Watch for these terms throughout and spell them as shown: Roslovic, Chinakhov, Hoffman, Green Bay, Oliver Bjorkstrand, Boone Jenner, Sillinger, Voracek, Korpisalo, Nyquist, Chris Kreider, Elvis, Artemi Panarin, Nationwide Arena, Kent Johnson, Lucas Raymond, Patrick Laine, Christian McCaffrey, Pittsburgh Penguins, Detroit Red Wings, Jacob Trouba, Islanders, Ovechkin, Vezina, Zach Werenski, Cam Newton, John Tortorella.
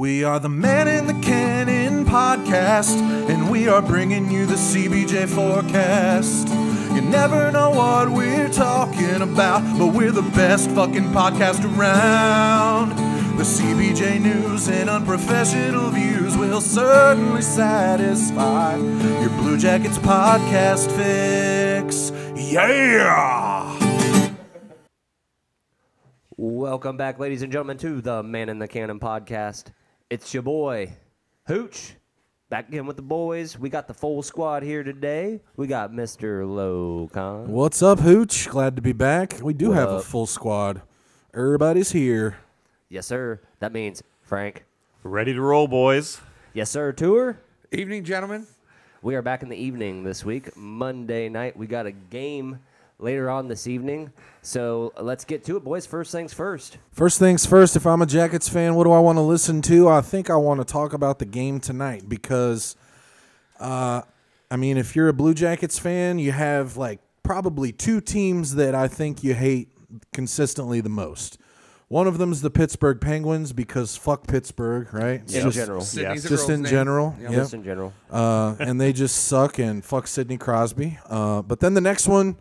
We are the Man in the Cannon Podcast, and we are bringing you the CBJ forecast. You never know what we're talking about, but we're the best fucking podcast around. The CBJ news and unprofessional views will certainly satisfy your Blue Jackets podcast fix. Yeah! Welcome back, ladies and gentlemen, to the Man in the Cannon Podcast. It's your boy, Hooch, back again with the boys. We got the full squad here today. We got Mr. Locon. What's up, Hooch? Glad to be back. We do have a full squad. Everybody's here. Yes, sir. That means Frank. Ready to roll, boys. Yes, sir. Tour. Evening, gentlemen. We are back in the evening this week, Monday night. We got a game later on this evening, so let's get to it, boys. First things first. First things first, if I'm a Jackets fan, what do I want to listen to? I think I want to talk about the game tonight because, if you're a Blue Jackets fan, you have like probably two teams that I think you hate consistently the most. One of them is the Pittsburgh Penguins because fuck Pittsburgh, right? Yeah. Just in general. Yeah. Just in general. And they just suck and fuck Sidney Crosby. But then the next one,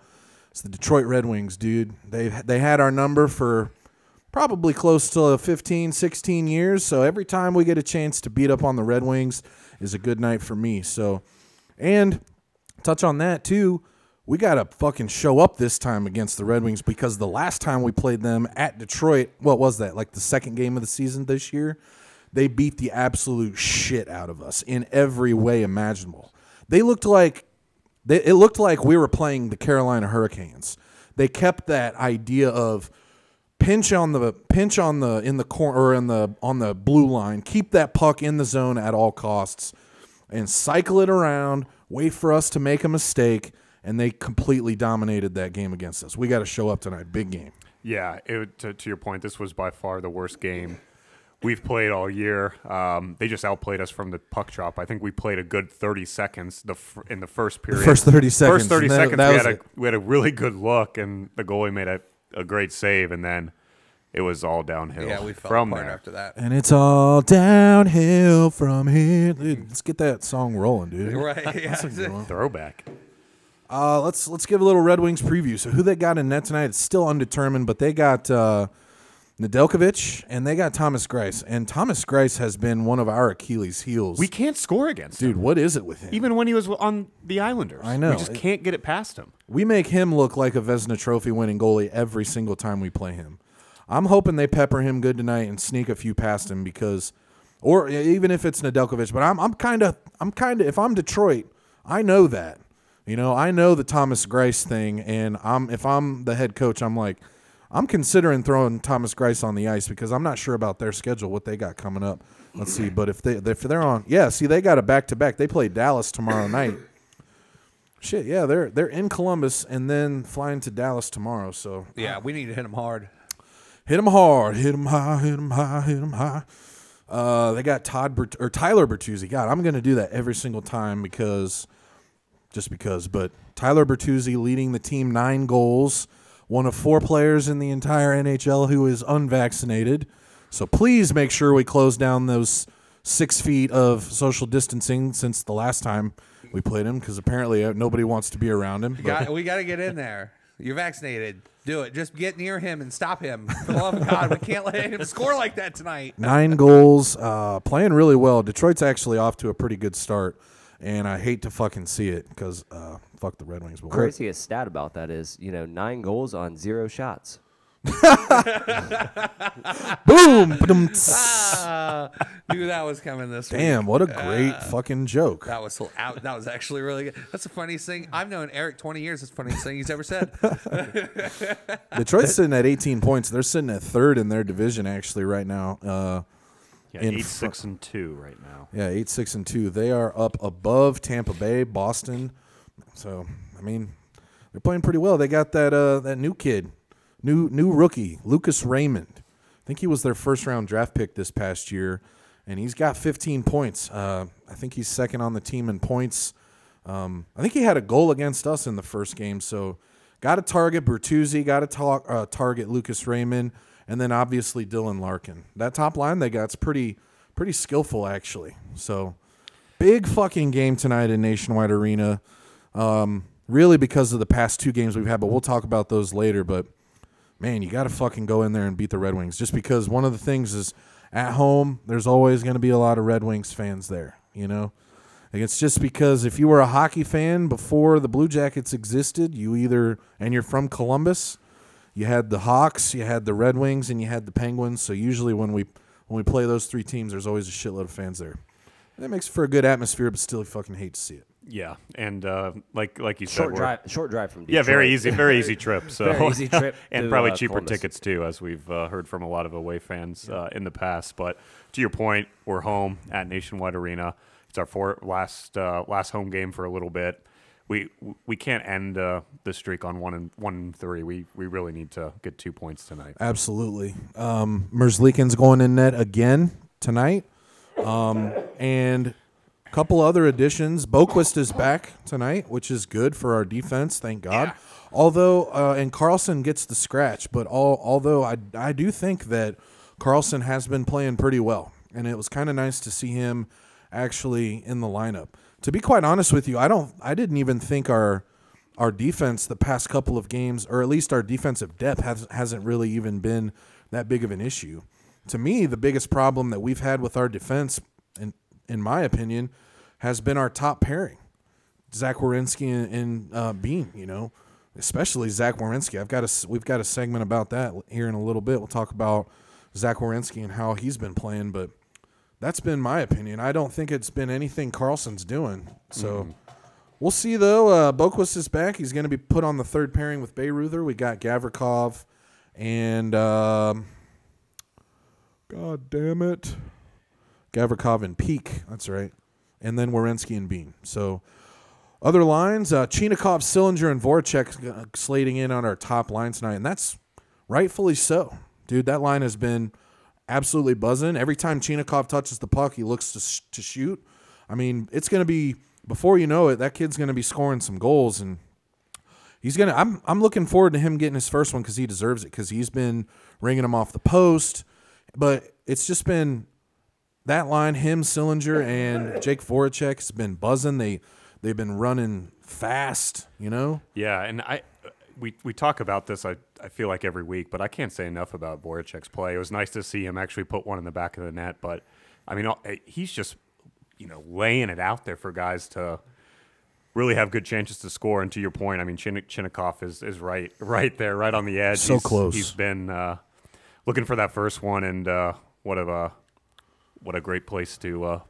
it's the Detroit Red Wings, dude. They had our number for probably close to 15, 16 years, so every time we get a chance to beat up on the Red Wings is a good night for me. So, and touch on that, too, we got to fucking show up this time against the Red Wings because the last time we played them at Detroit, what was that, like the second game of the season this year? They beat the absolute shit out of us in every way imaginable. It looked like we were playing the Carolina Hurricanes. They kept that idea of pinch on the blue line, keep that puck in the zone at all costs, and cycle it around. Wait for us to make a mistake, and they completely dominated that game against us. We got to show up tonight, big game. Yeah, to your point, this was by far the worst game we've played all year. They just outplayed us from the puck drop. I think we played a good 30 seconds in the first period. We had a really good look, and the goalie made a great save, and then it was all downhill. Yeah, we fell apart after that. And it's all downhill from here. Dude, let's get that song rolling, dude. Right, yeah. That's a good one. Throwback. Let's give a little Red Wings preview. So who they got in net tonight? It's still undetermined, but they got Nedeljkovic, and they got Thomas Greiss. And Thomas Greiss has been one of our Achilles heels. We can't score against him. Dude, what is it with him? Even when he was on the Islanders. I know. We just can't get it past him. We make him look like a Vezina Trophy-winning goalie every single time we play him. I'm hoping they pepper him good tonight and sneak a few past him because – or even if it's Nedeljkovic. But I'm kind of – if I'm Detroit, I know that. You know, I know the Thomas Greiss thing, and if I'm the head coach, I'm like – I'm considering throwing Thomas Greiss on the ice because I'm not sure about their schedule, what they got coming up. Let's see. But if they're on, they got a back-to-back. They play Dallas tomorrow night. Shit, yeah, they're in Columbus and then flying to Dallas tomorrow. So yeah, we need to hit them hard. Hit them hard. Hit them high. Hit them high. Hit them high. They got Tyler Bertuzzi. God, I'm gonna do that every single time but Tyler Bertuzzi leading the team 9 goals. One of 4 players in the entire NHL who is unvaccinated. So please make sure we close down those 6 feet of social distancing since the last time we played him because apparently nobody wants to be around him. We got to get in there. You're vaccinated. Do it. Just get near him and stop him. For the love of God, we can't let him score like that tonight. 9 goals, playing really well. Detroit's actually off to a pretty good start, and I hate to fucking see it because – fuck the Red Wings. Craziest stat about that is, 9 goals on 0 shots. Boom! Knew that was coming this week. Damn, what a great fucking joke. That was actually really good. That's the funniest thing. I've known Eric 20 years. It's the funniest thing he's ever said. Detroit's sitting at 18 points. They're sitting at 3rd in their division actually right now. 8-6-2 right now. Yeah, 8-6-2. They are up above Tampa Bay, Boston. So, they're playing pretty well. They got that that new kid, new rookie, Lucas Raymond. I think he was their first-round draft pick this past year, and he's got 15 points. I think he's second on the team in points. I think he had a goal against us in the first game, so got to target Bertuzzi, got to target Lucas Raymond, and then obviously Dylan Larkin. That top line they got is pretty – Pretty skillful, actually. So big fucking game tonight in Nationwide Arena. Really because of the past two games we've had, but we'll talk about those later. But, man, you got to fucking go in there and beat the Red Wings just because one of the things is at home, there's always going to be a lot of Red Wings fans there, you know? Like it's just because if you were a hockey fan before the Blue Jackets existed, you either – and you're from Columbus, you had the Hawks, you had the Red Wings, and you had the Penguins. So usually when we play those three teams, there's always a shitload of fans there. And that makes for a good atmosphere, but still you fucking hate to see it. Yeah, and like you short said, short drive from Detroit. Yeah, very easy trip. So very easy trip, and to, probably cheaper Columbus. Tickets too, as we've heard from a lot of away fans in the past. But to your point, we're home at Nationwide Arena. It's our last home game for a little bit. We can't end the streak on 1-3. We really need to get 2 points tonight. Absolutely. Merzlikin's going in net again tonight, and. Couple other additions. Boqvist is back tonight, which is good for our defense, thank God. Yeah. Although, and Carlson gets the scratch, but although I do think that Carlson has been playing pretty well, and it was kind of nice to see him actually in the lineup. To be quite honest with you, I didn't even think our defense the past couple of games, or at least our defensive depth hasn't really even been that big of an issue. To me, the biggest problem that we've had with our defense and in my opinion, has been our top pairing, Zach Werenski and Bean. You know, especially Zach Werenski. We've got a segment about that here in a little bit. We'll talk about Zach Werenski and how he's been playing, but that's been my opinion. I don't think it's been anything Carlson's doing. So we'll see though. Boqvist is back. He's going to be put on the third pairing with Bayreuther. We got Gavrikov and God damn it. Gavrikov and Peak, that's right, and then Werenski and Bean. So other lines, Chinakhov, Sillinger, and Voracek slating in on our top line tonight, and that's rightfully so. Dude, that line has been absolutely buzzing. Every time Chinakhov touches the puck, he looks to shoot. I mean, it's going to be, before you know it, that kid's going to be scoring some goals, and he's going to, I'm looking forward to him getting his first one because he deserves it because he's been ringing him off the post, but it's just been... That line, him, Sillinger, and Jake Voracek has been buzzing. They've been running fast, you know? Yeah, and we talk about this, I feel like, every week, but I can't say enough about Voracek's play. It was nice to see him actually put one in the back of the net, but, I mean, he's just, you know, laying it out there for guys to really have good chances to score. And to your point, I mean, Chinakhov is right there, right on the edge. So he's, close. He's been looking for that first one, and what a great place to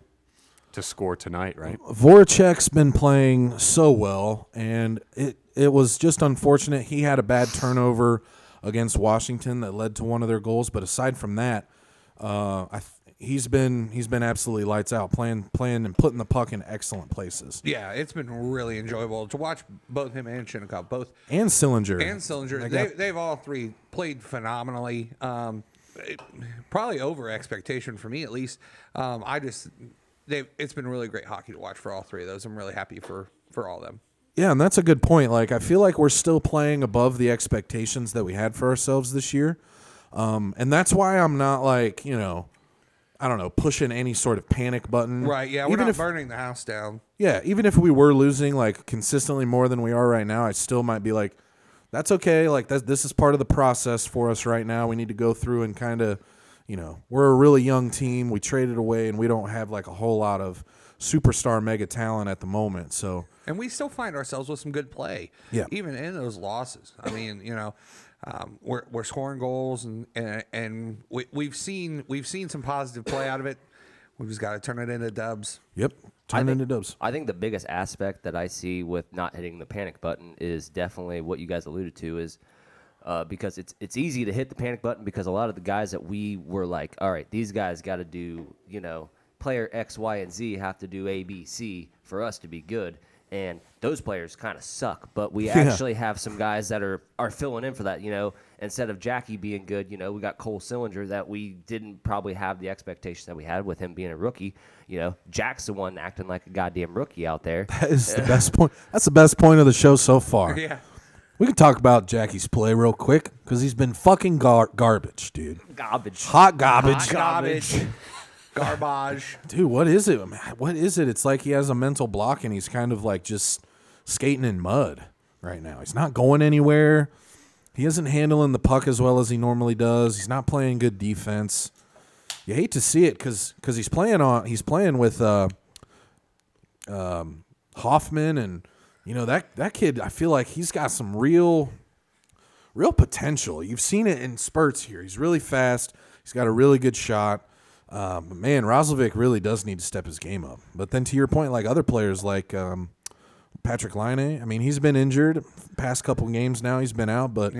score tonight, right? Voracek's been playing so well, and it was just unfortunate. He had a bad turnover against Washington that led to one of their goals, but aside from that, he's been absolutely lights out, playing and putting the puck in excellent places. Yeah, it's been really enjoyable to watch both him and Chinakhov, both and Sillinger. They've all three played phenomenally. Probably over expectation for me, at least. It's been really great hockey to watch for all three of those. I'm really happy for all of them. Yeah, and that's a good point. Like, I feel like we're still playing above the expectations that we had for ourselves this year. And that's why I'm not, like, you know, I don't know, pushing any sort of panic button. Right, yeah, we're not burning the house down. Yeah, even if we were losing, like, consistently more than we are right now, I still might be like, that's okay. Like, this is part of the process for us right now. We need to go through and kind of, you know, we're a really young team. We traded away, and we don't have, like, a whole lot of superstar mega talent at the moment. So, and we still find ourselves with some good play, yeah. Even in those losses. I mean, you know, we're scoring goals, and we've seen some positive play out of it. We've just got to turn it into dubs. Yep. I think the biggest aspect that I see with not hitting the panic button is definitely what you guys alluded to is because it's easy to hit the panic button because a lot of the guys that we were like, all right, these guys got to do, you know, player X, Y, and Z have to do A, B, C for us to be good. And those players kind of suck, but we actually have some guys that are filling in for that, you know. Instead of Jackie being good, you know, we got Cole Sillinger that we didn't probably have the expectations that we had with him being a rookie. You know, Jack's the one acting like a goddamn rookie out there. That is the best point. That's the best point of the show so far. Yeah. We can talk about Jackie's play real quick because he's been fucking garbage, dude. Garbage. Hot garbage. Garbage. Dude, what is it? What is it? It's like he has a mental block and he's kind of like just skating in mud right now. He's not going anywhere. He isn't handling the puck as well as he normally does. He's not playing good defense. You hate to see it because he's playing with Hoffman, and you know that kid. I feel like he's got some real potential. You've seen it in spurts here. He's really fast. He's got a really good shot. Man, Roslovic really does need to step his game up. But then to your point, like other players like Patrick Laine, I mean, he's been injured past couple games now. He's been out, but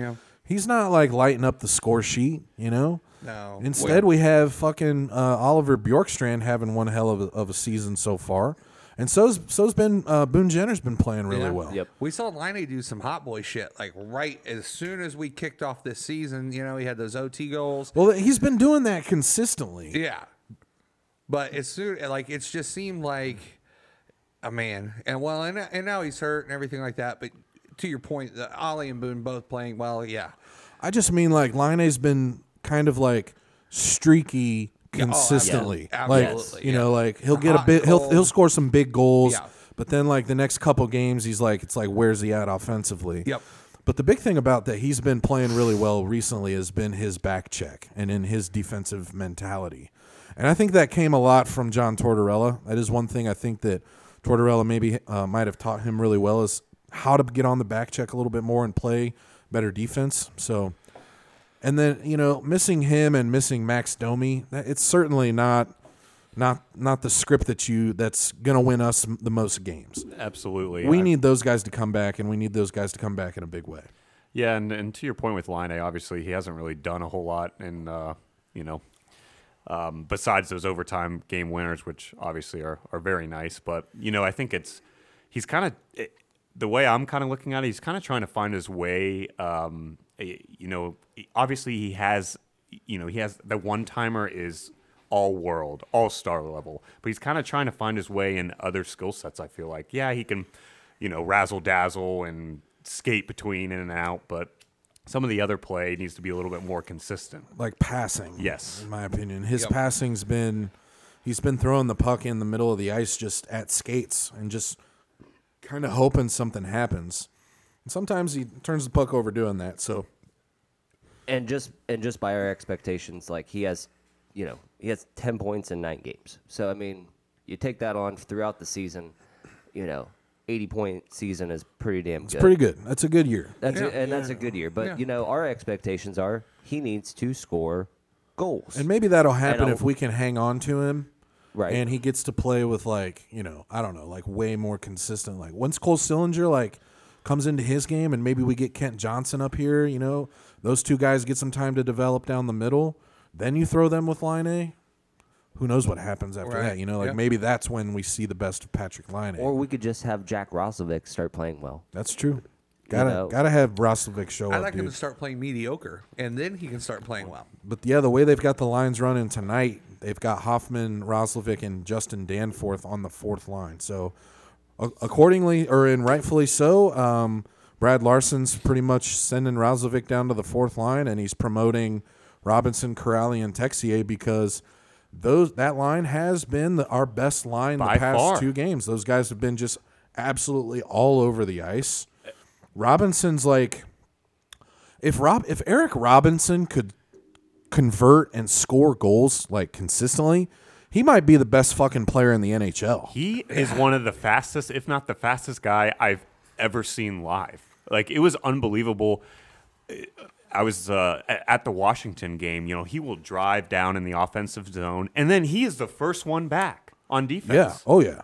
he's not like lighting up the score sheet, you know? No. Instead, we have fucking Oliver Bjorkstrand having one hell of a season so far. And so's been Boone Jenner's been playing really well. Yep. We saw Laine do some hot boy shit, like right as soon as we kicked off this season. You know, he had those OT goals. Well, he's been doing that consistently. Yeah, but it's like it's just seemed like a man. And well, and now he's hurt and everything like that. But to your point, Ollie and Boone both playing well. Yeah, I just mean like Laine's been kind of like streaky. Consistently, absolutely. You know, like he'll get a bit, he'll score some big goals, but then like the next couple games, it's like where's he at offensively? Yep. But the big thing about that he's been playing really well recently has been his back check and in his defensive mentality, and I think that came a lot from John Tortorella. That is one thing I think that Tortorella maybe might have taught him really well is how to get on the back check a little bit more and play better defense. So. And then, you know, missing him and missing Max Domi, it's certainly not the script that's going to win us the most games. Absolutely. We need those guys to come back, and we need those guys to come back in a big way. Yeah, and to your point with Laine, obviously he hasn't really done a whole lot in, you know, besides those overtime game winners, which obviously are very nice. But, you know, I think he's kind of – the way I'm kind of looking at it, he's kind of trying to find his way – you know, obviously he has the one-timer is all-world, all-star level, but he's kind of trying to find his way in other skill sets, I feel like. Yeah, he can, you know, razzle-dazzle and skate between in and out, but some of the other play needs to be a little bit more consistent. Like passing. Yes. In my opinion. His passing's been, he's been throwing the puck in the middle of the ice just at skates and just kind of hoping something happens. Sometimes he turns the puck over doing that. So, and just by our expectations, like he has 10 points in 9 games. So I mean, you take that on throughout the season, you know, 80-point season is pretty damn good. It's pretty good. That's a good year. That's a good year. But you know, our expectations are he needs to score goals, and maybe that'll happen if we can hang on to him. Right, and he gets to play with like you know, I don't know, like way more consistent. Like once Cole Sillinger comes into his game, and maybe we get Kent Johnson up here, you know, those two guys get some time to develop down the middle, then you throw them with Laine, who knows what happens after that, you know, like maybe that's when we see the best of Patrick Laine. Or we could just have Jack Roslovic start playing well. That's true. Gotta have Roslovic show up, I'd like him to start playing mediocre, and then he can start playing well. But yeah, the way they've got the lines running tonight, they've got Hoffman, Roslovic, and Justin Danforth on the fourth line, so... Accordingly, and rightfully so, Brad Larson's pretty much sending Roslovic down to the fourth line, and he's promoting Robinson, Corrali, and Texier because that line has been our best line by the past far. 2 games. Those guys have been just absolutely all over the ice. Robinson's like if Eric Robinson could convert and score goals like consistently. He might be the best fucking player in the NHL. He is one of the fastest, if not the fastest guy I've ever seen live. Like, it was unbelievable. I was at the Washington game. You know, he will drive down in the offensive zone, and then he is the first one back on defense. Yeah. Oh, yeah.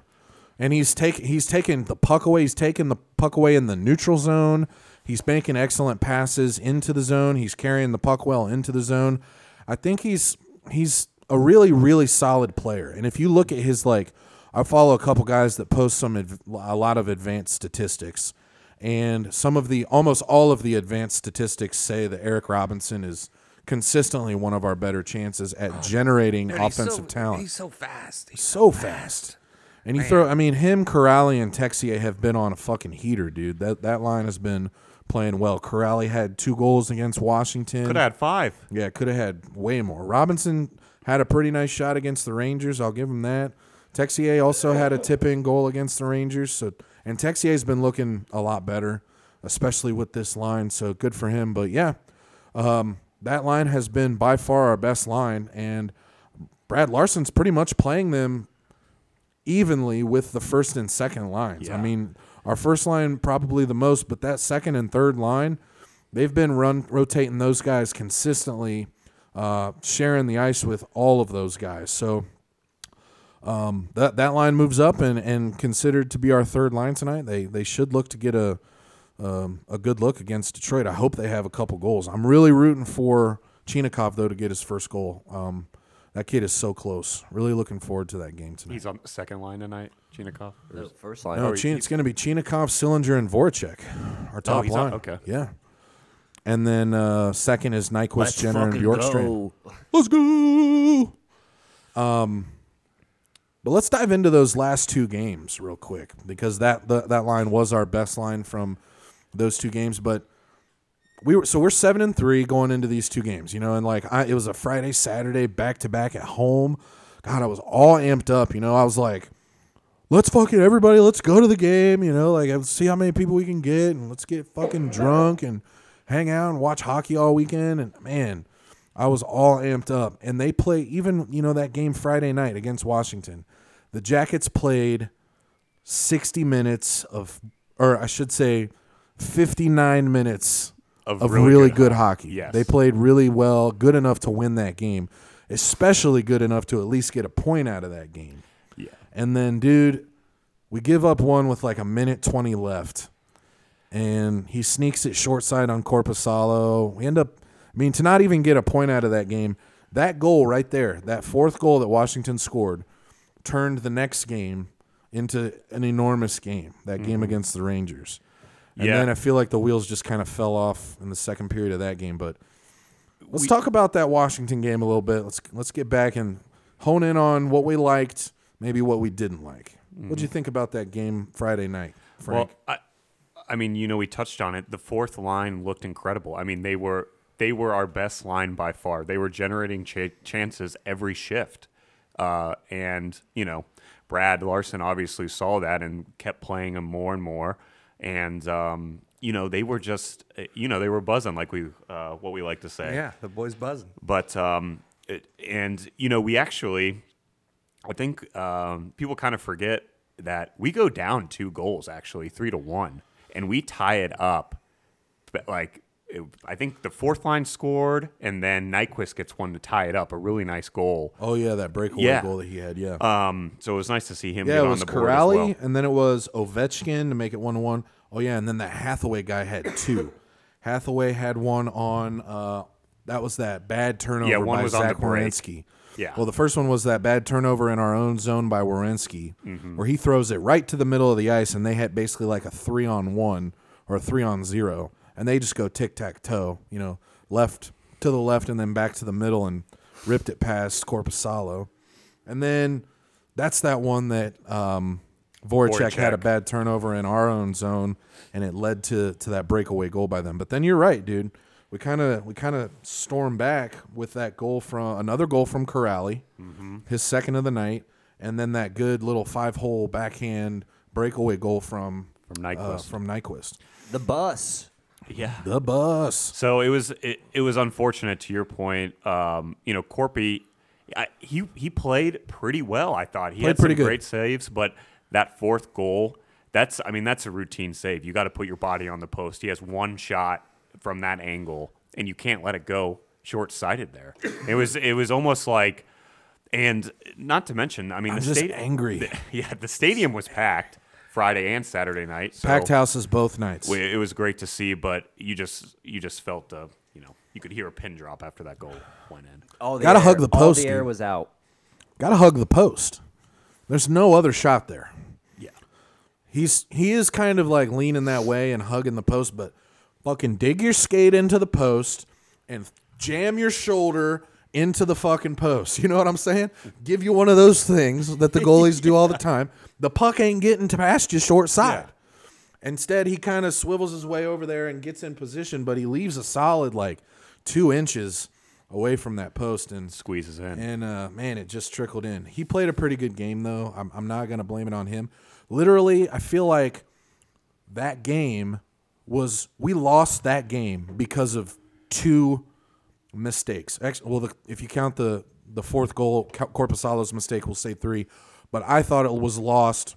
And he's taking the puck away. He's taking the puck away in the neutral zone. He's making excellent passes into the zone. He's carrying the puck well into the zone. I think he's a really, really solid player. And if you look at his, like, I follow a couple guys that post a lot of advanced statistics, and almost all of the advanced statistics say that Eric Robinson is consistently one of our better chances at generating offensive talent. He's so fast. And him, Corrali, and Texier have been on a fucking heater, dude. That line has been playing well. Corrali had 2 goals against Washington. Could have had 5. Yeah, could have had way more. Robinson had a pretty nice shot against the Rangers. I'll give him that. Texier also had a tip-in goal against the Rangers. And Texier's been looking a lot better, especially with this line, so good for him. But, yeah, that line has been by far our best line, and Brad Larson's pretty much playing them evenly with the first and second lines. Yeah. I mean, our first line probably the most, but that second and third line, they've been rotating those guys consistently, sharing the ice with all of those guys. So that line moves up and considered to be our third line tonight. They should look to get a good look against Detroit. I hope they have a couple goals. I'm really rooting for Chinakhov, though, to get his first goal. That kid is so close. Really looking forward to that game tonight. He's on the second line tonight, Chinakhov? No, first line. No, it's going to be Chinakhov, Sillinger, and Voracek, our top line. Okay. Yeah. And then second is Nyquist, Jenner, and Bjorkstrand. Let's go! But let's dive into those last two games real quick, because that line was our best line from those two games. But we're 7-3 going into these two games, you know. And it was a Friday, Saturday back to back at home. God, I was all amped up, you know. I was like, let's fucking everybody, let's go to the game, you know. Like, let's see how many people we can get, and let's get fucking drunk and hang out and watch hockey all weekend. And, man, I was all amped up. And they play, even, you know, that game Friday night against Washington, the Jackets played 60 minutes of, or I should say 59 minutes of really good hockey. Yes. They played really well, good enough to win that game, especially good enough to at least get a point out of that game. Yeah. And then, dude, we give up one with like a minute 20 left. And he sneaks it short side on Korpisalo. We end up, I mean, to not even get a point out of that game, that goal right there, that fourth goal that Washington scored, turned the next game into an enormous game, that game against the Rangers. And then I feel like the wheels just kind of fell off in the second period of that game. But let's talk about that Washington game a little bit. Let's get back and hone in on what we liked, maybe what we didn't like. Mm-hmm. What did you think about that game Friday night, Frank? Well, I mean, you know, we touched on it. The fourth line looked incredible. I mean, they were our best line by far. They were generating chances every shift. And, you know, Brad Larson obviously saw that and kept playing them more and more. And, you know, they were just, you know, they were buzzing, like what we like to say. Yeah, the boys buzzing. But, and, you know, we actually, I think people kind of forget that we go down 2 goals, actually, 3-1. And we tie it up, but I think the fourth line scored, and then Nyquist gets one to tie it up, a really nice goal. Oh, yeah, that breakaway goal that he had, yeah. So it was nice to see him get on the board as well. Yeah, it was Corrali, and then it was Ovechkin to make it 1-1. Oh, yeah, and then that Hathaway guy had 2. Hathaway had one on that was that bad turnover by Zach Werenski. Yeah. Well, the first one was that bad turnover in our own zone by Werenski, where he throws it right to the middle of the ice, and they had basically like a 3-on-1 or a 3-on-0, and they just go tic-tac-toe, you know, left to the left and then back to the middle and ripped it past Korpisalo. And then that's that one that Voracek had a bad turnover in our own zone, and it led to that breakaway goal by them. But then you're right, dude. We kind of storm back with that goal from another goal from Corrali, his second of the night, and then that good little 5-hole backhand breakaway goal from Nyquist. The bus, the bus. So it was unfortunate, to your point. You know, Corpy, he played pretty well. I thought he had some great saves, but that fourth goal, that's a routine save. You got to put your body on the post. He has one shot from that angle, and you can't let it go short-sighted there. It was almost like, and not to mention, I mean, I'm just angry. The stadium was packed Friday and Saturday night. So packed houses both nights. It was great to see, but you just felt you could hear a pin drop after that goal went in. Gotta hug the post. All the air was out. Gotta hug the post. There's no other shot there. Yeah, he is kind of like leaning that way and hugging the post, but fucking dig your skate into the post and jam your shoulder into the fucking post. You know what I'm saying? Give you one of those things that the goalies do all the time. The puck ain't getting past you short side. Yeah. Instead, he kind of swivels his way over there and gets in position, but he leaves a solid 2 inches away from that post and squeezes in. And, man, it just trickled in. He played a pretty good game, though. I'm not going to blame it on him. Literally, I feel like that game was – we lost that game because of two mistakes. Actually, well, if you count the fourth goal, Korpisalo's mistake, we'll say three. But I thought it was lost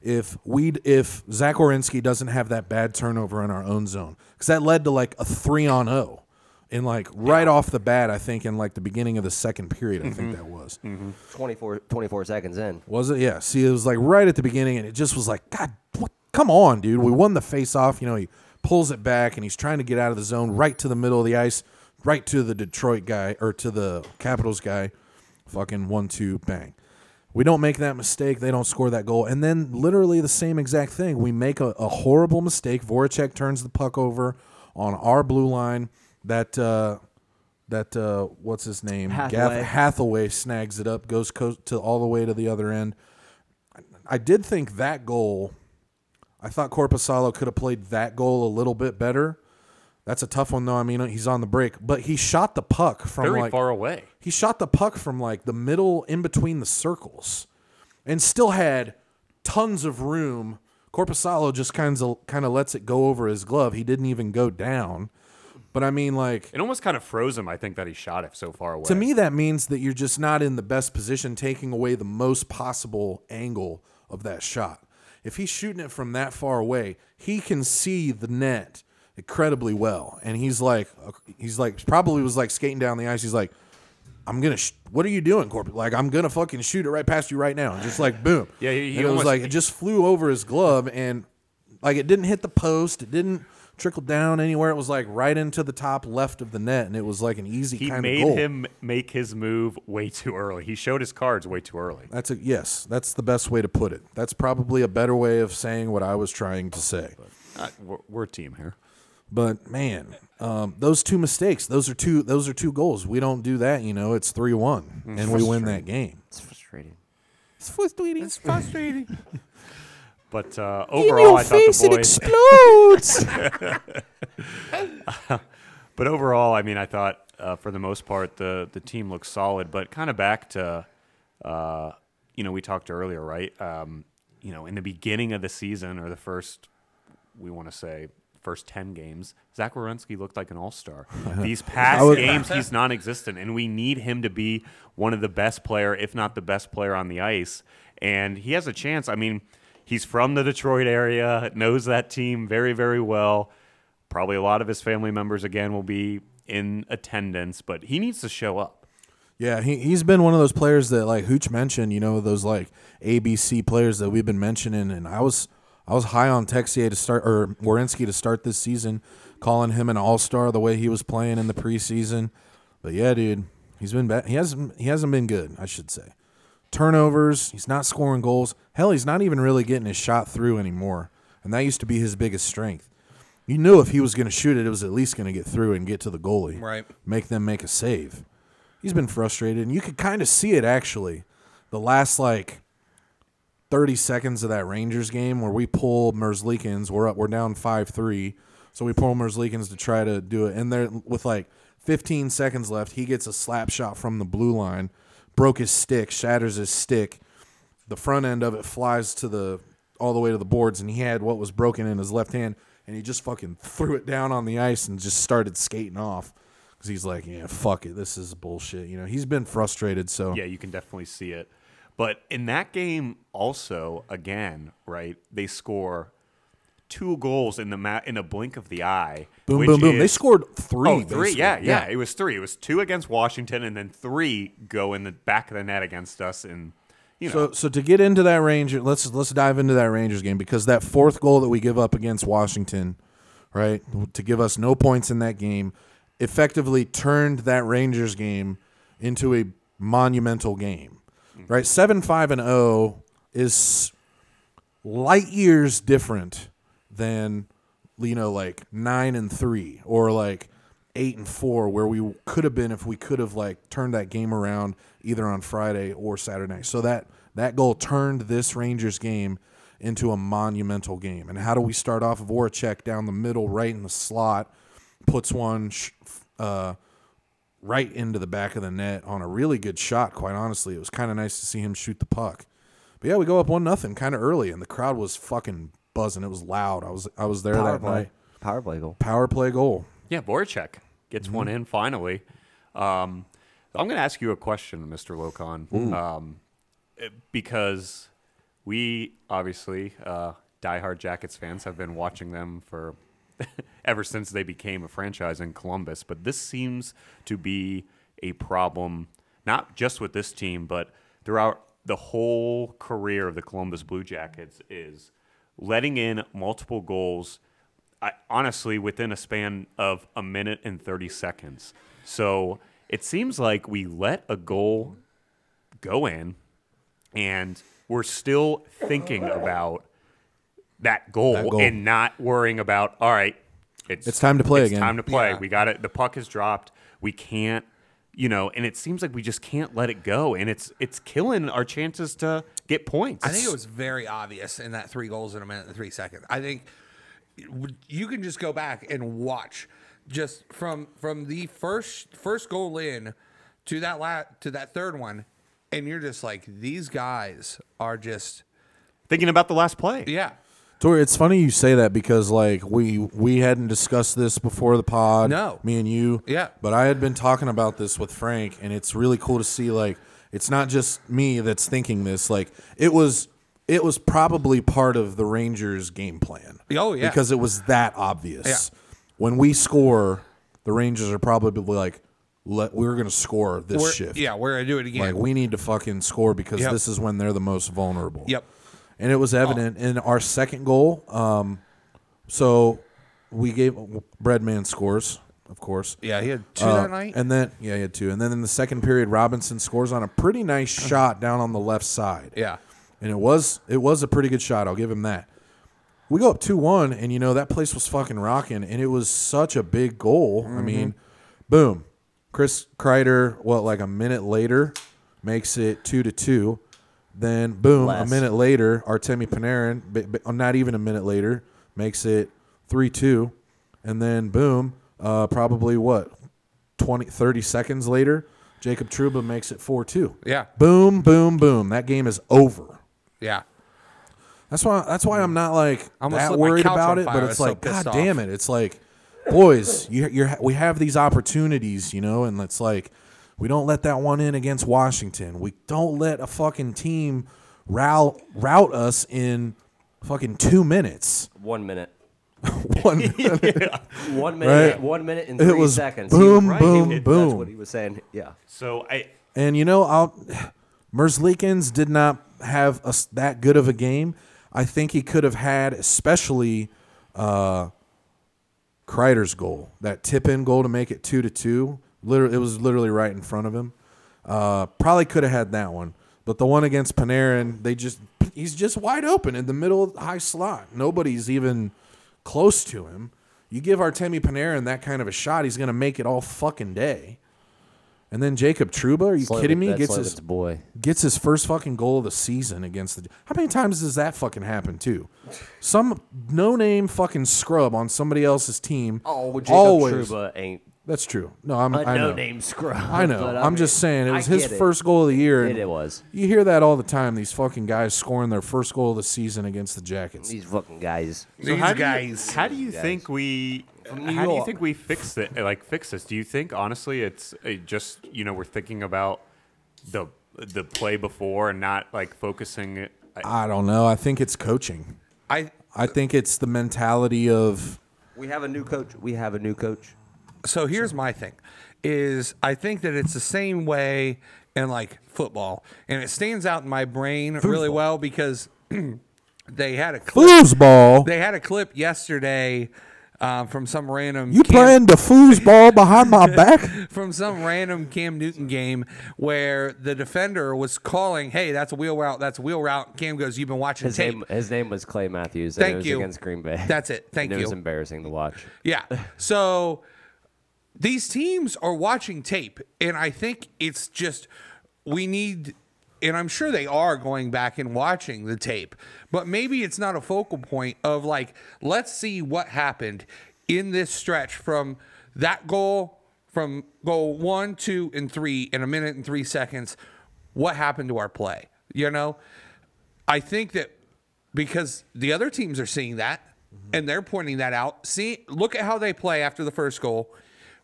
if Zach Werenski doesn't have that bad turnover in our own zone. Because that led to, like, a 3-on-0. And, like, right off the bat, I think, in, like, the beginning of the second period, I think that was. 24 seconds in. Was it? Yeah. See, it was, like, right at the beginning, and it just was like, God, what? Come on, dude. We won the faceoff. You know, he pulls it back, and he's trying to get out of the zone right to the middle of the ice, right to the Detroit guy, or to the Capitals guy. Fucking 1-2, bang. We don't make that mistake. They don't score that goal. And then literally the same exact thing. We make a horrible mistake. Voracek turns the puck over on our blue line. What's his name? Hathaway snags it up, goes to all the way to the other end. I did think that goal, I thought Korpisalo could have played that goal a little bit better. That's a tough one, though. I mean, he's on the break, but he shot the puck from very far away. He shot the puck from like the middle in between the circles and still had tons of room. Korpisalo just kind of lets it go over his glove. He didn't even go down. But I mean, like, it almost kind of froze him, I think, that he shot it so far away. To me, that means that you're just not in the best position, taking away the most possible angle of that shot. If he's shooting it from that far away, he can see the net incredibly well. And he's like, probably was like skating down the ice. He's like, I'm going to, what are you doing, Corp? Like, I'm going to fucking shoot it right past you right now. And just like, boom. Yeah. He almost, it was like, it just flew over his glove and like, it didn't hit the post. It didn't trickled down anywhere. It was like right into the top left of the net, and it was like an easy kind of goal. He made him make his move way too early. He showed his cards way too early. Yes, that's the best way to put it. That's probably a better way of saying what I was trying to say. We're a team here. But, man, those two mistakes, those are two goals. We don't do that, you know. It's 3-1, and we win that game. It's frustrating. But overall, I thought the boys. In your face, it explodes. But overall, I mean, I thought for the most part the team looked solid. But kind of back to, we talked earlier, right? In the beginning of the season, or first 10 games, Zach Werenski looked like an all-star. These past games, he's non-existent, and we need him to be one of the best player, if not the best player on the ice. And he has a chance. I mean. He's from the Detroit area, knows that team very, very well. Probably a lot of his family members, again, will be in attendance, but he needs to show up. Yeah, he's been one of those players that, like Hooch mentioned, you know, those, like, ABC players that we've been mentioning, and I was high on Texier to start, or Werenski to start this season, calling him an all-star the way he was playing in the preseason. But, yeah, dude, he's been bad. He hasn't been good, I should say. Turnovers, he's not scoring goals. Hell, he's not even really getting his shot through anymore, and that used to be his biggest strength. You knew if he was going to shoot it, it was at least going to get through and get to the goalie, right? Make them make a save. He's been frustrated, and you could kind of see it actually the last like 30 seconds of that Rangers game where we pull Merzlikins. We're down 5-3, so we pull Merzlikins to try to do it, and there with like 15 seconds left, he gets a slap shot from the blue line. Broke his stick, shatters his stick. The front end of it flies to all the way to the boards, and he had what was broken in his left hand, and he just fucking threw it down on the ice and just started skating off because he's like, yeah, fuck it, this is bullshit. You know, he's been frustrated, so yeah, you can definitely see it. But in that game, also again, right? They score 2 goals in a blink of the eye. Boom, which boom, boom. They scored 3. Oh, 3, yeah. It was 3. It was 2 against Washington, and then 3 go in the back of the net against us. And so to get into that Rangers, let's dive into that Rangers game, because that fourth goal that we give up against Washington, right, to give us no points in that game, effectively turned that Rangers game into a monumental game, right? 7-5-0 is light years different than, you know, like 9-3 or like 8-4, where we could have been if we could have like turned that game around either on Friday or Saturday night. So that goal turned this Rangers game into a monumental game. And how do we start off? Voracek down the middle, right in the slot, puts one right into the back of the net on a really good shot, quite honestly. It was kind of nice to see him shoot the puck. But, yeah, we go up 1-0 kind of early, and the crowd was fucking buzzing. It was loud. I was there that night. Power play goal. Power play goal. Yeah, Voracek gets one in finally. I'm going to ask you a question, Mr. Lokan, because we obviously, diehard Jackets fans, have been watching them for ever since they became a franchise in Columbus. But this seems to be a problem, not just with this team, but throughout the whole career of the Columbus Blue Jackets, is letting in multiple goals, honestly, within a span of a minute and 30 seconds. So it seems like we let a goal go in, and we're still thinking about that goal and not worrying about, all right, it's time to play again. It's time to play. Yeah. We got it. The puck is dropped. We can't, and it seems like we just can't let it go. And it's killing our chances to get points. I think it was very obvious in that 3 goals in a minute and 3 seconds. I think you can just go back and watch just from the first goal in to that third one, and you're just like, these guys are just thinking about the last play. Yeah. Tori, it's funny you say that because, like, we hadn't discussed this before the pod. No. Me and you. Yeah. But I had been talking about this with Frank, and it's really cool to see, like, it's not just me that's thinking this. Like, it was probably part of the Rangers' game plan. Oh, yeah. Because it was that obvious. Yeah. When we score, the Rangers are probably like, we're going to score this shift. Yeah, we're going to do it again. Like, we need to fucking score because this is when they're the most vulnerable. Yep. And it was evident in our second goal. So we gave Breadman scores, of course. Yeah, he had 2 that night. And then he had 2. And then in the second period, Robinson scores on a pretty nice shot down on the left side. Yeah, and it was a pretty good shot. I'll give him that. We go up 2-1, and that place was fucking rocking, and it was such a big goal. Mm-hmm. I mean, boom, Chris Kreider. Like a minute later, makes it 2-2. Then, boom, a minute later, Artemi Panarin, not even a minute later, makes it 3-2. And then, boom, probably 30 seconds later, Jacob Trouba makes it 4-2. Yeah. Boom, boom, boom. That game is over. Yeah. That's why I'm not, like, that worried about it, but it's like, God damn it. It's like, boys, we have these opportunities, and it's like, we don't let that one in against Washington. We don't let a fucking team route us in fucking 2 minutes. 1 minute. 1 minute. Yeah. 1 minute. Right? 1 minute and 3 seconds. Boom, right. Boom, boom. That's what he was saying. Yeah. So Merzlikins did not have that good of a game. I think he could have had, especially Kreider's goal, that tip-in goal to make it 2-2. It was literally right in front of him. Probably could have had that one. But the one against Panarin, he's just wide open in the middle of the high slot. Nobody's even close to him. You give Artemi Panarin that kind of a shot, he's going to make it all fucking day. And then Jacob Trouba, are you kidding me? Gets his first fucking goal of the season against the... How many times does that fucking happen, too? Some no-name fucking scrub on somebody else's team. Oh, Jacob Trouba ain't... That's true. No, I know. No-name scrub. I know. I'm just saying it was his first goal of the year. It was. You hear that all the time. These fucking guys scoring their first goal of the season against the Jackets. These fucking guys. How do you think we fix it? Like, fix this? Do you think honestly it's just we're thinking about the play before and not like focusing? I don't know. I think it's coaching. I think it's the mentality of we have a new coach. So here's my thing, is I think that it's the same way in, like, football. And it stands out in my brain really well because they had a clip. Foosball. They had a clip yesterday from some random... You playing the foosball behind my back? From some random Cam Newton game where the defender was calling, hey, that's a wheel route, that's a wheel route. Cam goes, you've been watching tape. His name was Clay Matthews. Thank you. It was against Green Bay. That's it. Thank you. It was embarrassing to watch. Yeah. So... These teams are watching tape, and I think it's just we need, and I'm sure they are going back and watching the tape, but maybe it's not a focal point of, like, let's see what happened in this stretch from that goal from goal 1, 2, and 3 in a minute and 3 seconds, what happened to our play? You know, I think that because the other teams are seeing that and they're pointing that out. See, look at how they play after the first goal.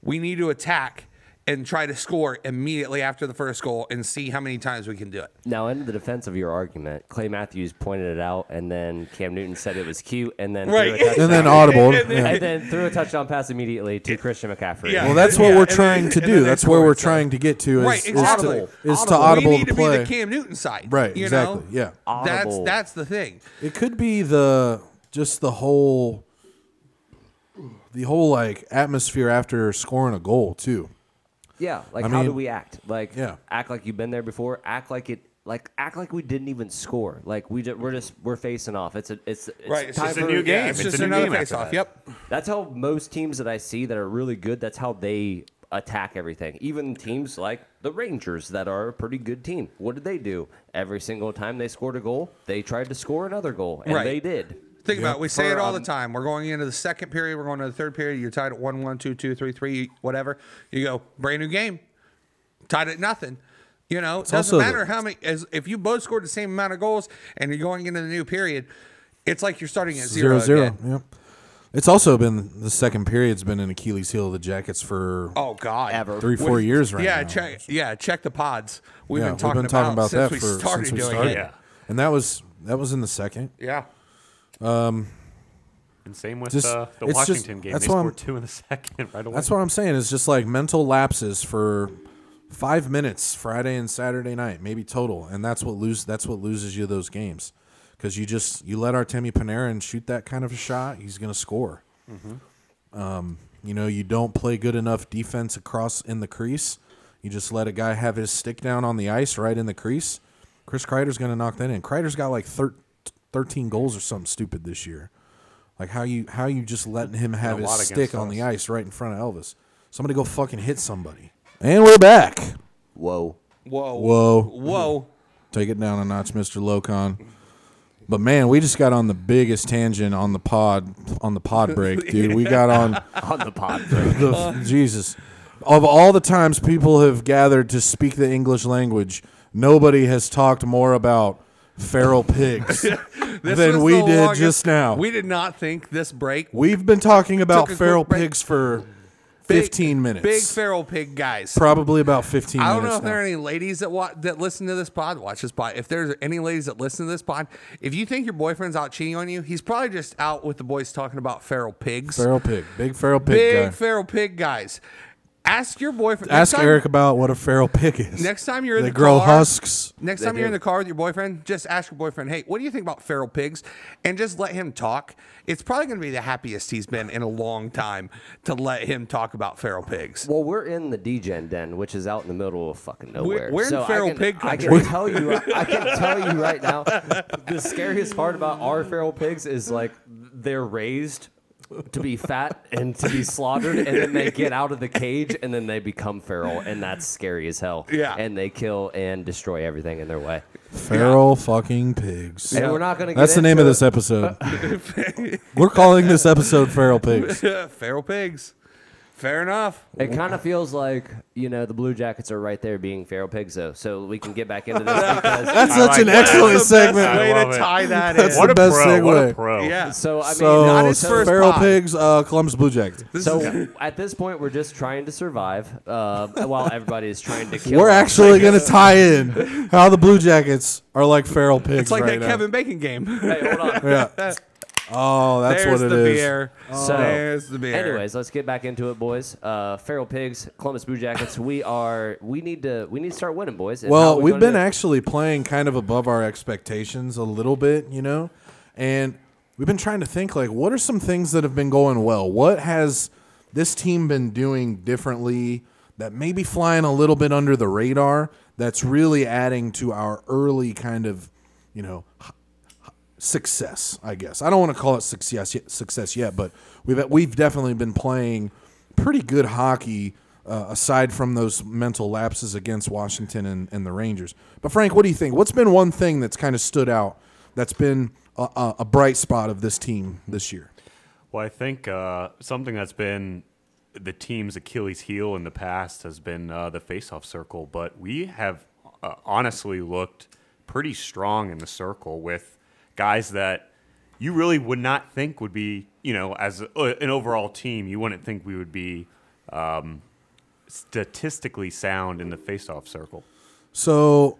We need to attack and try to score immediately after the first goal and see how many times we can do it. Now, in the defense of your argument, Clay Matthews pointed it out, and then Cam Newton said it was cute, and then threw a touchdown pass immediately to Christian McCaffrey. Yeah. Well, that's what we're trying to do. That's where we're trying to get to. Is to audible the play. We need to be the Cam Newton side. Right, exactly, you know? Yeah. That's the thing. It could be the whole like atmosphere after scoring a goal, too. Yeah, like how do we act? Like act like you've been there before. Act like we didn't even score. Like we're facing off. It's a new game. It's just another face off. Yep. That's how most teams that I see that are really good, that's how they attack everything. Even teams like the Rangers that are a pretty good team. What did they do? Every single time they scored a goal, they tried to score another goal, and they did. Think about it. We say it all the time. We're going into the second period. We're going to the third period. You're tied at 1-1, 2-2, 3-3, whatever. You go, brand new game. Tied at nothing. You know, it doesn't matter how many. If you both scored the same amount of goals and you're going into the new period, it's like you're starting at 0-0. 0-0. Yep. It's also been the second period's been an Achilles heel of the Jackets for 3-4 years right now. Check the pods. We've been talking about that since we started doing it. Yeah. And that was in the second. Yeah. And same with the Washington game. They scored 2 in the second right away. That's what I'm saying. It's just like mental lapses for 5 minutes Friday and Saturday night, maybe total, and that's what loses you those games, because you let Artemi Panarin shoot that kind of a shot, he's going to score. Mm-hmm. You know, you don't play good enough defense across in the crease. You just let a guy have his stick down on the ice right in the crease. Chris Kreider's going to knock that in. Kreider's got like 13 goals or something stupid this year. Like how you just letting him have his stick on the ice right in front of Elvis. Somebody go fucking hit somebody. And we're back. Whoa. Take it down a notch, Mr. Locon. But man, we just got on the biggest tangent on the pod break, dude. We got on on the pod break. Jesus. Of all the times people have gathered to speak the English language, nobody has talked more about feral pigs than we did just now. We did not think this break. We've been talking about feral pigs for 15 minutes. Big feral pig guys. Probably about 15 minutes. I don't know if there are any ladies that listen to this pod, watch this pod. If there's any ladies that listen to this pod, if you think your boyfriend's out cheating on you, he's probably just out with the boys talking about feral pigs. Feral pig. Big feral pig guy. Big feral pig guys. Ask your boyfriend. Ask Eric about what a feral pig is. Next time you're in the car. They grow husks. Next time you're in the car with your boyfriend, just ask your boyfriend, hey, what do you think about feral pigs? And just let him talk. It's probably going to be the happiest he's been in a long time to let him talk about feral pigs. Well, we're in the D-Gen den, which is out in the middle of fucking nowhere. We're in feral pig country. I can tell you right now, the scariest part about our feral pigs is like they're raised to be fat and to be slaughtered, and then they get out of the cage and then they become feral, and that's scary as hell. Yeah. And they kill and destroy everything in their way. Feral fucking pigs. And we're not going to get into it. That's the name of this episode. We're calling this episode Feral Pigs. Feral Pigs. Fair enough. It kind of feels like, you know, the Blue Jackets are right there being feral pigs, though. So we can get back into this. That's such an excellent segment. Way to tie that in. What a pro. What a pro. Yeah. So, I mean, not his first feral pigs, Columbus Blue Jackets. So at this point, we're just trying to survive while everybody is trying to kill. We're actually going to tie in how the Blue Jackets are like feral pigs. It's like that Kevin Bacon game. Hey, hold on. Yeah. Oh, that's what it is. So, there's the beer. Anyways, let's get back into it, boys. Feral Pigs, Columbus Blue Jackets. We need to start winning, boys. Well, we've been actually playing kind of above our expectations a little bit, you know, and we've been trying to think like, what are some things that have been going well? What has this team been doing differently that may be flying a little bit under the radar? That's really adding to our early kind of, you know, success, I guess. I don't want to call it success yet, but we've definitely been playing pretty good hockey aside from those mental lapses against Washington and the Rangers. But Frank, what do you think? What's been one thing that's kind of stood out that's been a bright spot of this team this year? Well, I think something that's been the team's Achilles heel in the past has been the faceoff circle, but we have honestly looked pretty strong in the circle with guys that you really would not think would be, you know, as an overall team, you wouldn't think we would be statistically sound in the faceoff circle. So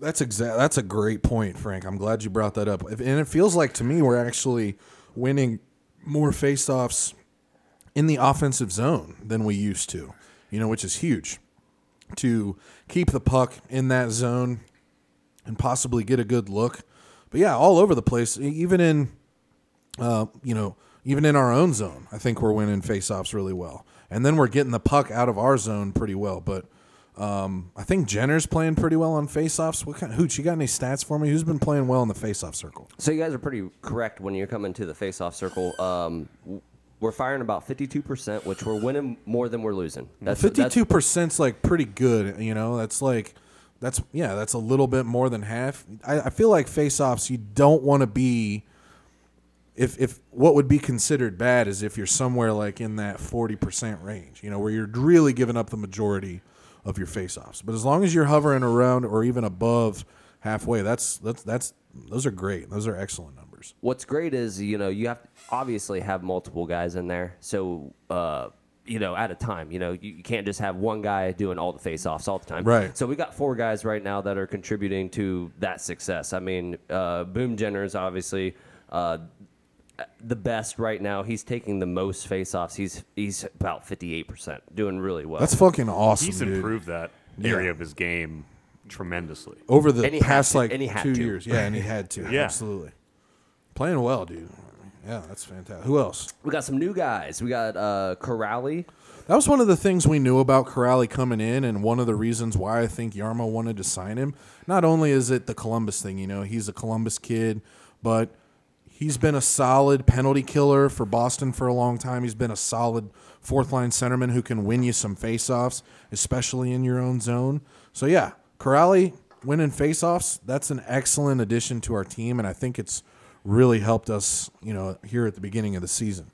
that's a great point, Frank. I'm glad you brought that up. And it feels like to me we're actually winning more faceoffs in the offensive zone than we used to, you know, which is huge. To keep the puck in that zone and possibly get a good look. But yeah, all over the place, even in even in our own zone, I think we're winning faceoffs really well. And then we're getting the puck out of our zone pretty well, but I think Jenner's playing pretty well on faceoffs. What kind of, Hooch, you got any stats for me? Who's been playing well in the faceoff circle? So you guys are pretty correct when you're coming to the faceoff circle. We're firing about 52%, which we're winning more than we're losing. 52%'s like pretty good, you know. That's a little bit more than half. I feel like faceoffs, you don't want to be. If what would be considered bad is if you're somewhere like in that 40% range, you know, where you're really giving up the majority of your faceoffs. But as long as you're hovering around or even above halfway, those are great. Those are excellent numbers. What's great is, you know, you have to obviously have multiple guys in there. So, at a time, you know, you can't just have one guy doing all the faceoffs all the time. Right. So we got four guys right now that are contributing to that success. I mean, Boom Jenner is obviously the best right now. He's taking the most faceoffs. He's about 58%, doing really well. That's fucking awesome. He's improved that area of his game tremendously over the past like 2 years. Yeah, and he had to. Yeah, absolutely. Playing well, dude. Yeah, that's fantastic. Who else? We got some new guys. We got Corrali. That was one of the things we knew about Corrali coming in, and one of the reasons why I think Yarmo wanted to sign him. Not only is it the Columbus thing, you know, he's a Columbus kid, but he's been a solid penalty killer for Boston for a long time. He's been a solid fourth-line centerman who can win you some faceoffs, especially in your own zone. So, yeah, Corrali winning faceoffs, that's an excellent addition to our team, and I think it's really helped us, you know, here at the beginning of the season.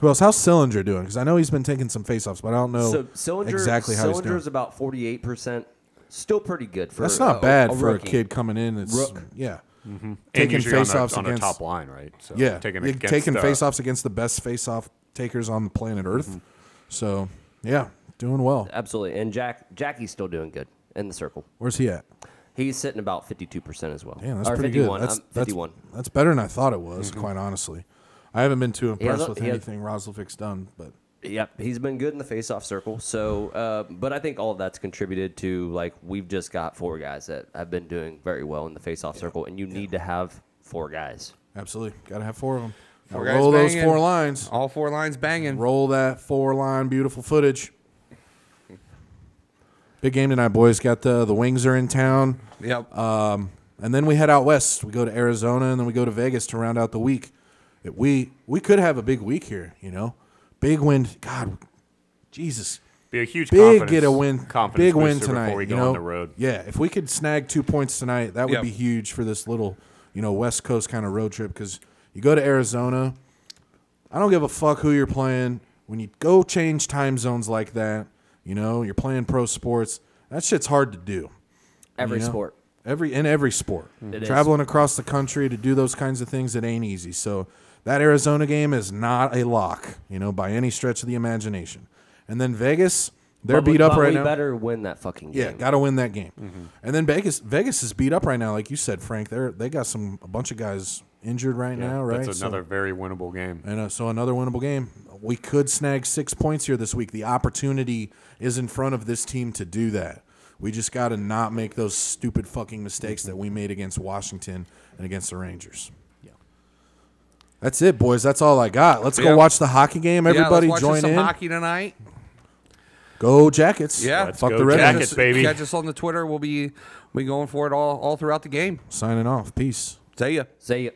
Who else? How's Sillinger doing? Because I know he's been taking some faceoffs, but I don't know exactly how he's doing. Sillinger's about 48%. Still pretty good for. That's not bad for a kid coming in. It's Rook. Yeah. Mm-hmm. Taking faceoffs on the top line, right? So yeah, taking faceoffs against the best faceoff takers on the planet Earth. Mm-hmm. So yeah, doing well. Absolutely, and Jackie's still doing good in the circle. Where's he at? He's sitting about 52% as well. Damn, that's pretty 51. Good. That's 51. That's better than I thought it was. Mm-hmm. Quite honestly, I haven't been too impressed with anything Roslevic's done, but. Yep, he's been good in the faceoff circle. So, but I think all of that's contributed to, like, we've just got four guys that have been doing very well in the faceoff circle, and you need to have four guys. Absolutely, got to have four of them. Four guys roll banging. Those four lines. All four lines banging. Roll that four-line beautiful footage. Big game tonight, boys. Got the Wings are in town. Yep. And then we head out west. We go to Arizona, and then we go to Vegas to round out the week. We could have a big week here, you know. Big win, God, Jesus! Be a huge big get a win, big win tonight. Before we go on the road, yeah. If we could snag 2 points tonight, that would be huge for this little, West Coast kind of road trip. Because you go to Arizona, I don't give a fuck who you're playing. When you go change time zones like that, you're playing pro sports. That shit's hard to do. Every sport. It traveling is. Across the country to do those kinds of things, it ain't easy. So. That Arizona game is not a lock, by any stretch of the imagination. And then Vegas, they're beat up right now. We better win that fucking game. Yeah, got to win that game. Mm-hmm. And then Vegas is beat up right now, like you said, Frank. They got a bunch of guys injured right now, right? That's another very winnable game. And so another winnable game. We could snag 6 points here this week. The opportunity is in front of this team to do that. We just got to not make those stupid fucking mistakes that we made against Washington and against the Rangers. That's it, boys. That's all I got. Let's go watch the hockey game. Everybody join in. Hockey tonight. Go Jackets. Yeah. Let's fuck the Red Jackets, baby. Catch us on the Twitter. We'll be going for it all throughout the game. Signing off. Peace. See ya.